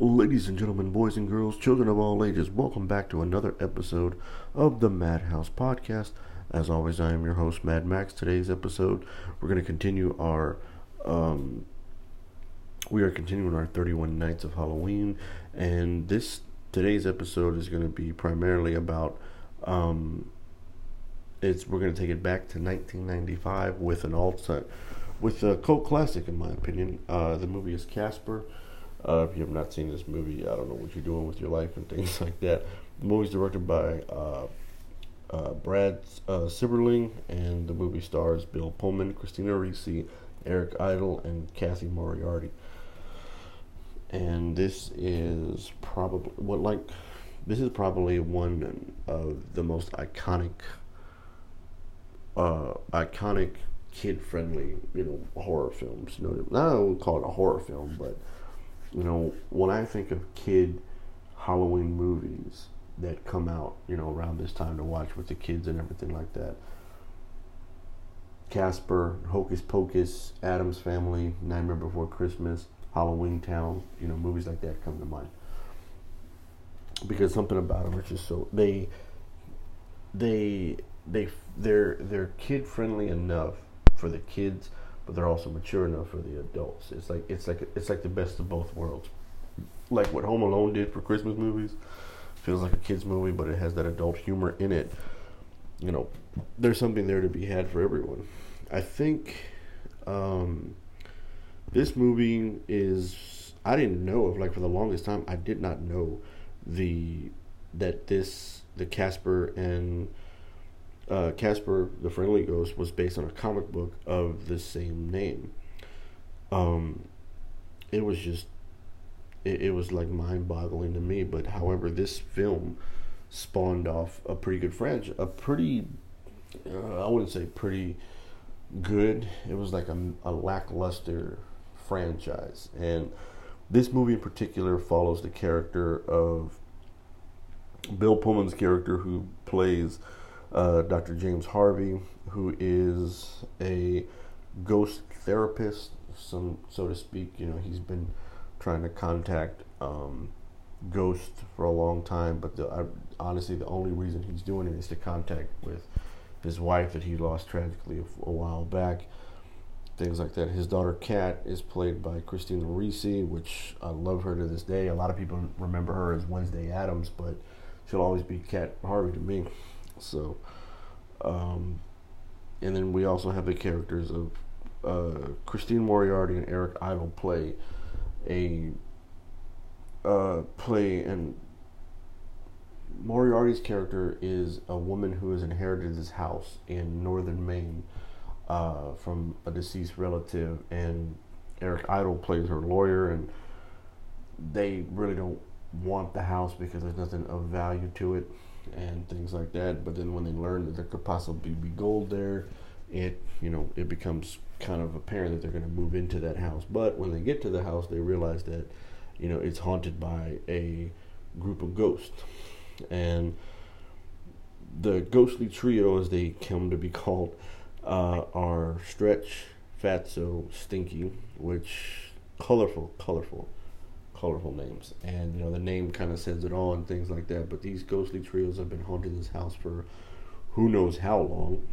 Ladies and gentlemen, boys and girls, children of all ages, welcome back to another episode of the Madhouse Podcast. As always, I am your host, Mad Max. Today's episode, we're going to continue our, we are continuing our 31 Nights of Halloween, and today's episode is going to be primarily about, we're going to take it back to 1995 with a cult classic, in my opinion. The movie is Casper. If you have not seen this movie, I don't know what you're doing with your life and things like that. The movie's directed by Brad Silberling, and the movie stars Bill Pullman, Christina Ricci, Eric Idle, and Cathy Moriarty. And this is probably one of the most iconic kid-friendly, horror films. I wouldn't call it a horror film, but when I think of kid Halloween movies that come out, around this time to watch with the kids and everything like that. Casper, Hocus Pocus, Addams Family, Nightmare Before Christmas, Halloween Town, movies like that come to mind. Because something about them is just so they're kid friendly enough for the kids, but they're also mature enough for the adults. It's like the best of both worlds. Like what Home Alone did for Christmas movies, feels like a kids movie, but it has that adult humor in it. There's something there to be had for everyone. I think this movie is, I didn't know of, like for the longest time, I did not know that the Casper and Casper the Friendly Ghost was based on a comic book of the same name. It was just, it was like mind-boggling to me. But however, this film spawned off a pretty good franchise. I wouldn't say pretty good. It was like a lackluster franchise, and this movie in particular follows the character of Bill Pullman's character, who plays Dr. James Harvey, who is a ghost therapist, so to speak. He's been trying to contact ghosts for a long time, but honestly, the only reason he's doing it is to contact with his wife that he lost tragically a while back, things like that. His daughter Kat is played by Christina Ricci, which I love her to this day. A lot of people remember her as Wednesday Addams, but she'll always be Kat Harvey to me. So, and then we also have the characters of Christine Moriarty and Eric Idle and Moriarty's character is a woman who has inherited this house in northern Maine from a deceased relative, and Eric Idle plays her lawyer, and they really don't want the house because there's nothing of value to it and things like that. But then when they learn that there could possibly be gold there, it becomes kind of apparent that they're going to move into that house. But when they get to the house, they realize that it's haunted by a group of ghosts, and the ghostly trio, as they come to be called, are Stretch, Fatso, Stinky, which colorful names, and the name kind of says it all and things like that. But these ghostly trios have been haunting this house for who knows how long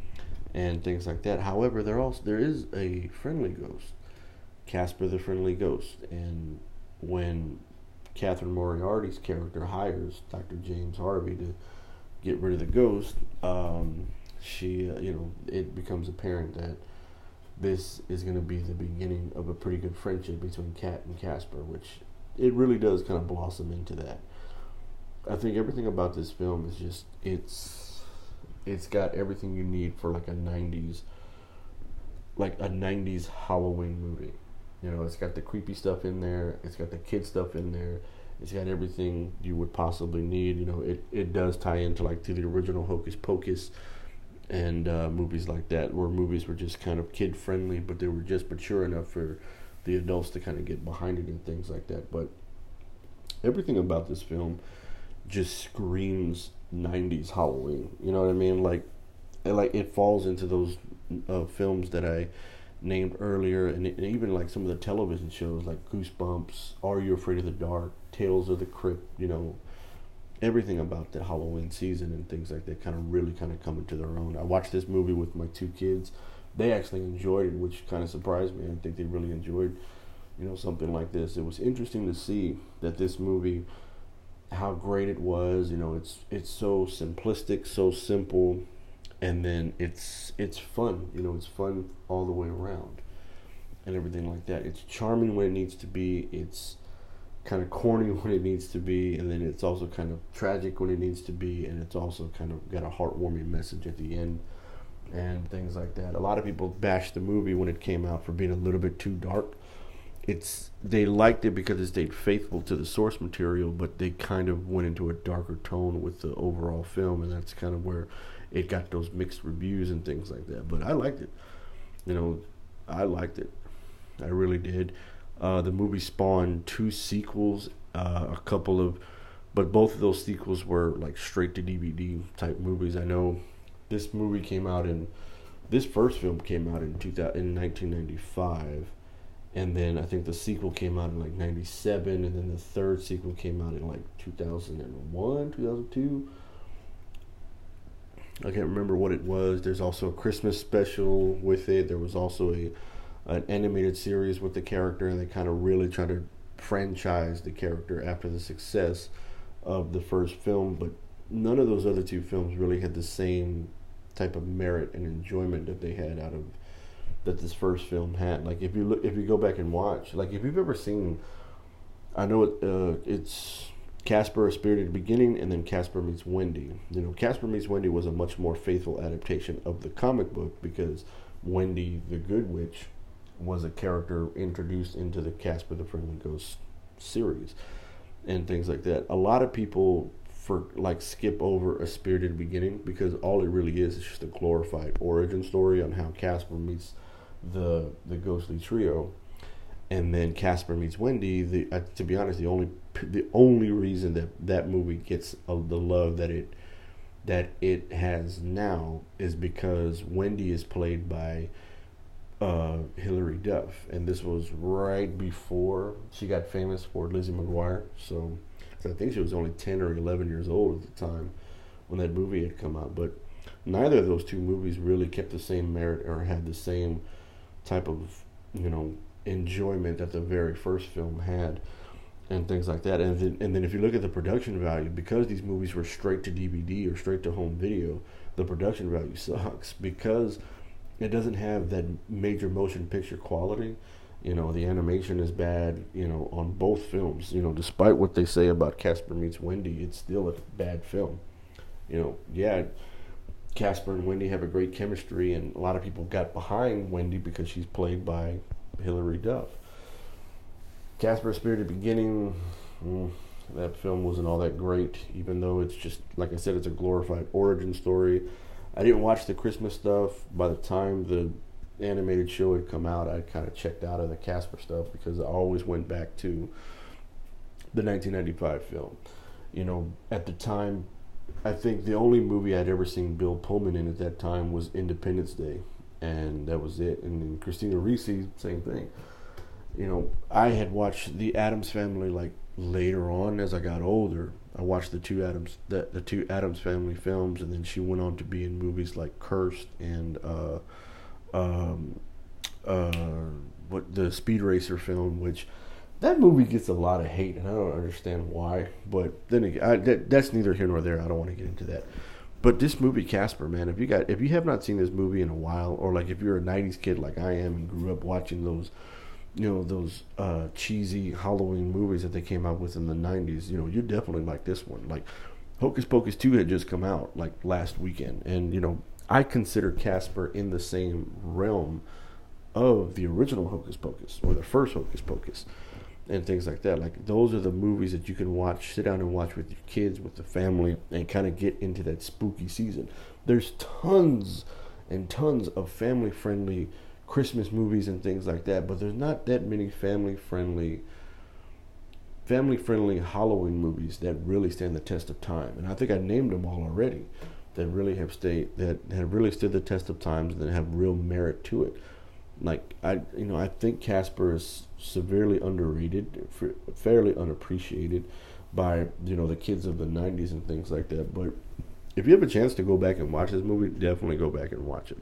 and things like that. However, there is a friendly ghost, Casper the Friendly Ghost, and when Catherine Moriarty's character hires Dr. James Harvey to get rid of the ghost, she it becomes apparent that this is going to be the beginning of a pretty good friendship between Kat and Casper, which it really does kind of blossom into that. I think everything about this film is just, it's got everything you need for like a 90s Halloween movie. It's got the creepy stuff in there. It's got the kid stuff in there. It's got everything you would possibly need. It does tie into to the original Hocus Pocus and movies like that, where movies were just kind of kid friendly, but they were just mature enough for the adults to kind of get behind it and things like that. But everything about this film just screams 90s Halloween. You know what I mean? Like it falls into those films that I named earlier, and even like some of the television shows like Goosebumps, Are You Afraid of the Dark, Tales of the Crypt, you know, everything about the Halloween season and things like that kind of come into their own. I watched this movie with my two kids. They actually enjoyed it, which kind of surprised me. I think they really enjoyed, you know, something like this. It was interesting to see that this movie, how great it was. You know, it's so simplistic, so simple, and then it's fun. You know, it's fun all the way around and everything like that. It's charming when it needs to be. It's kind of corny when it needs to be, and then it's also kind of tragic when it needs to be, and it's also kind of got a heartwarming message at the end and things like that. A lot of people bashed the movie when it came out for being a little bit too dark. They liked it because it stayed faithful to the source material, but they kind of went into a darker tone with the overall film, and that's kind of where it got those mixed reviews and things like that. But I liked it. You know, I liked it. I really did. The movie spawned two sequels, but both of those sequels were like straight to DVD type movies. I know this movie came out this first film came out in 1995, and then I think the sequel came out in like 97, and then the third sequel came out in like 2001, 2002. I can't remember what it was. There's also a Christmas special with it. There was also an animated series with the character, and they kind of really tried to franchise the character after the success of the first film, but none of those other two films really had the same type of merit and enjoyment that they had that this first film had. Like, if you go back and watch, like, if you've ever seen, I know it's Casper, a Spirit at the Beginning, and then Casper Meets Wendy. You know, Casper Meets Wendy was a much more faithful adaptation of the comic book, because Wendy, the Good Witch, was a character introduced into the Casper the Friendly Ghost series and things like that. A lot of people skip over A Spirit at the Beginning, because all it really is just a glorified origin story on how Casper meets the ghostly trio, and then Casper Meets Wendy. To be honest, the only reason that movie gets the love that it has now is because Wendy is played by Hilary Duff, and this was right before she got famous for Lizzie McGuire. So I think she was only 10 or 11 years old at the time when that movie had come out, but neither of those two movies really kept the same merit or had the same type of, you know, enjoyment that the very first film had and things like that. And then if you look at the production value, because these movies were straight to DVD or straight to home video, the production value sucks, because it doesn't have that major motion picture quality. You know, the animation is bad, you know, on both films. You know, despite what they say about Casper Meets Wendy, it's still a bad film. You know, yeah, Casper and Wendy have a great chemistry, and a lot of people got behind Wendy because she's played by Hilary Duff. Casper, a Spirit at the Beginning, that film wasn't all that great, even though it's just, like I said, it's a glorified origin story. I didn't watch the Christmas stuff. By the time the animated show had come out, I kind of checked out of the Casper stuff, because I always went back to the 1995 film. You know, at the time, I think the only movie I'd ever seen Bill Pullman in at that time was Independence Day, and that was it. And then Christina Ricci, same thing. You know, I had watched the Addams Family like later on as I got older. I watched the two Addams Family films, and then she went on to be in movies like Cursed and the Speed Racer film, which that movie gets a lot of hate, and I don't understand why. But then again, that's neither here nor there. I don't want to get into that. But this movie Casper, man, if you have not seen this movie in a while, or like if you're a '90s kid like I am and grew up watching those, you know, those cheesy Halloween movies that they came out with in the 90s, you know, you're definitely like this one. Like, Hocus Pocus 2 had just come out, like, last weekend. And, you know, I consider Casper in the same realm of the original Hocus Pocus, or the first Hocus Pocus, and things like that. Like, those are the movies that you can watch, sit down and watch with your kids, with the family, and kind of get into that spooky season. There's tons and tons of family-friendly Christmas movies and things like that, but there's not that many family-friendly Halloween movies that really stand the test of time. And I think I named them all already that really have stood the test of times and that have real merit to it. like I think Casper is severely underrated, fairly unappreciated by the kids of the 90s and things like that. But if you have a chance to go back and watch this movie, definitely go back and watch it.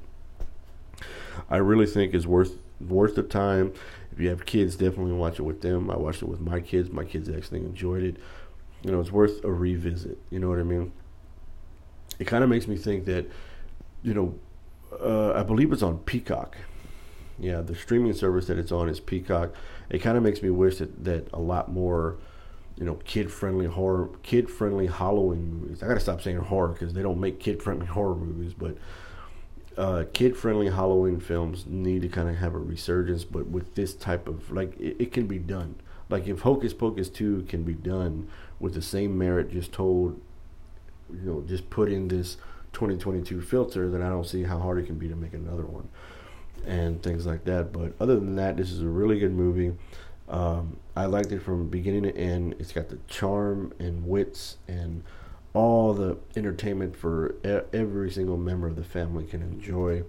I really think it's worth the time. If you have kids, definitely watch it with them. I watched it with my kids. My kids actually enjoyed it. It's worth a revisit. You know what I mean? It kind of makes me think that, I believe it's on Peacock. Yeah, the streaming service that it's on is Peacock. It kind of makes me wish that a lot more, kid-friendly Halloween movies. I got to stop saying horror because they don't make kid-friendly horror movies, but kid-friendly Halloween films need to kind of have a resurgence, but with this type of, it can be done. Like, if Hocus Pocus 2 can be done with the same merit just put in this 2022 filter, then I don't see how hard it can be to make another one and things like that. But other than that, this is a really good movie. I liked it from beginning to end. It's got the charm and wits and all the entertainment for every single member of the family can enjoy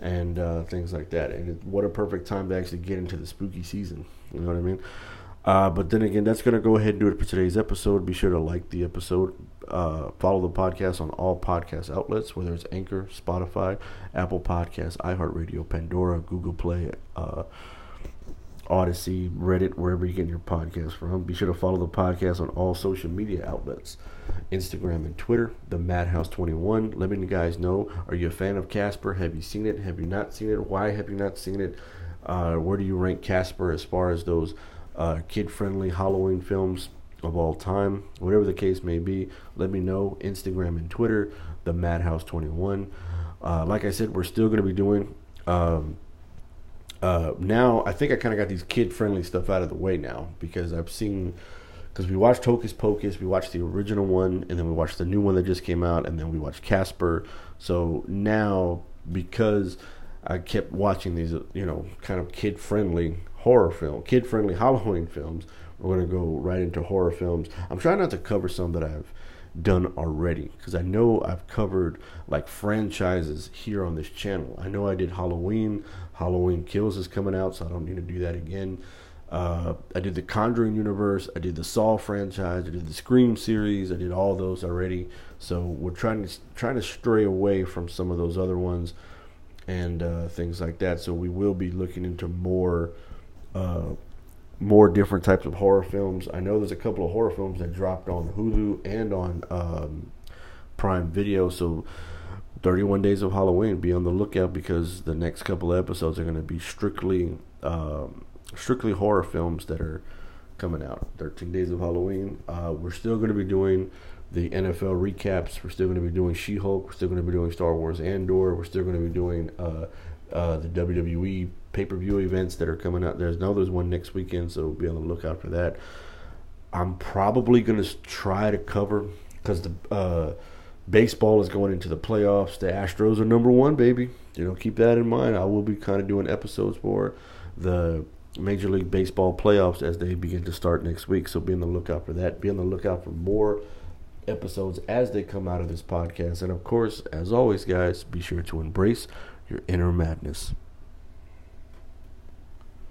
and things like that. And what a perfect time to actually get into the spooky season. You know what I mean? But then again, that's going to go ahead and do it for today's episode. Be sure to like the episode. Follow the podcast on all podcast outlets, whether it's Anchor, Spotify, Apple Podcasts, iHeartRadio, Pandora, Google Play, Odyssey, Reddit, wherever you're getting your podcast from. Be sure to follow the podcast on all social media outlets, Instagram and Twitter, the Madhouse21. Let me guys know, are you a fan of Casper? Have you seen it? Have you not seen it? Why have you not seen it? Where do you rank Casper as far as those kid-friendly Halloween films of all time? Whatever the case may be, let me know. Instagram and Twitter, the Madhouse21. Like I said, we're still going to be doing... now, I think I kind of got these kid-friendly stuff out of the way now, because I've seen... Because we watched Hocus Pocus, we watched the original one, and then we watched the new one that just came out, and then we watched Casper. So now, because I kept watching these, kind of kid-friendly kid-friendly Halloween films, we're going to go right into horror films. I'm trying not to cover some that I've done already, because I know I've covered franchises here on this channel. I know I did Halloween Kills is coming out, so I don't need to do that again. I did the Conjuring universe, I did the Saw franchise, I did the Scream series, I did all those already. So we're trying to stray away from some of those other ones and things like that. So we will be looking into more different types of horror films. I know there's a couple of horror films that dropped on Hulu and on Prime Video, so 31 Days of Halloween, be on the lookout, because the next couple of episodes are going to be strictly horror films that are coming out. 13 Days of Halloween. We're still going to be doing the NFL recaps. We're still going to be doing She-Hulk. We're still going to be doing Star Wars Andor. We're still going to be doing the WWE pay-per-view events that are coming out. There's one next weekend, so be on the lookout for that. I'm probably going to try to cover, because the baseball is going into the playoffs. The Astros are number 1, baby. Keep that in mind. I will be kind of doing episodes for the Major League Baseball playoffs as they begin to start next week, so be on the lookout for that. Be on the lookout for more episodes as they come out of this podcast. And of course, as always, guys, be sure to embrace your inner madness.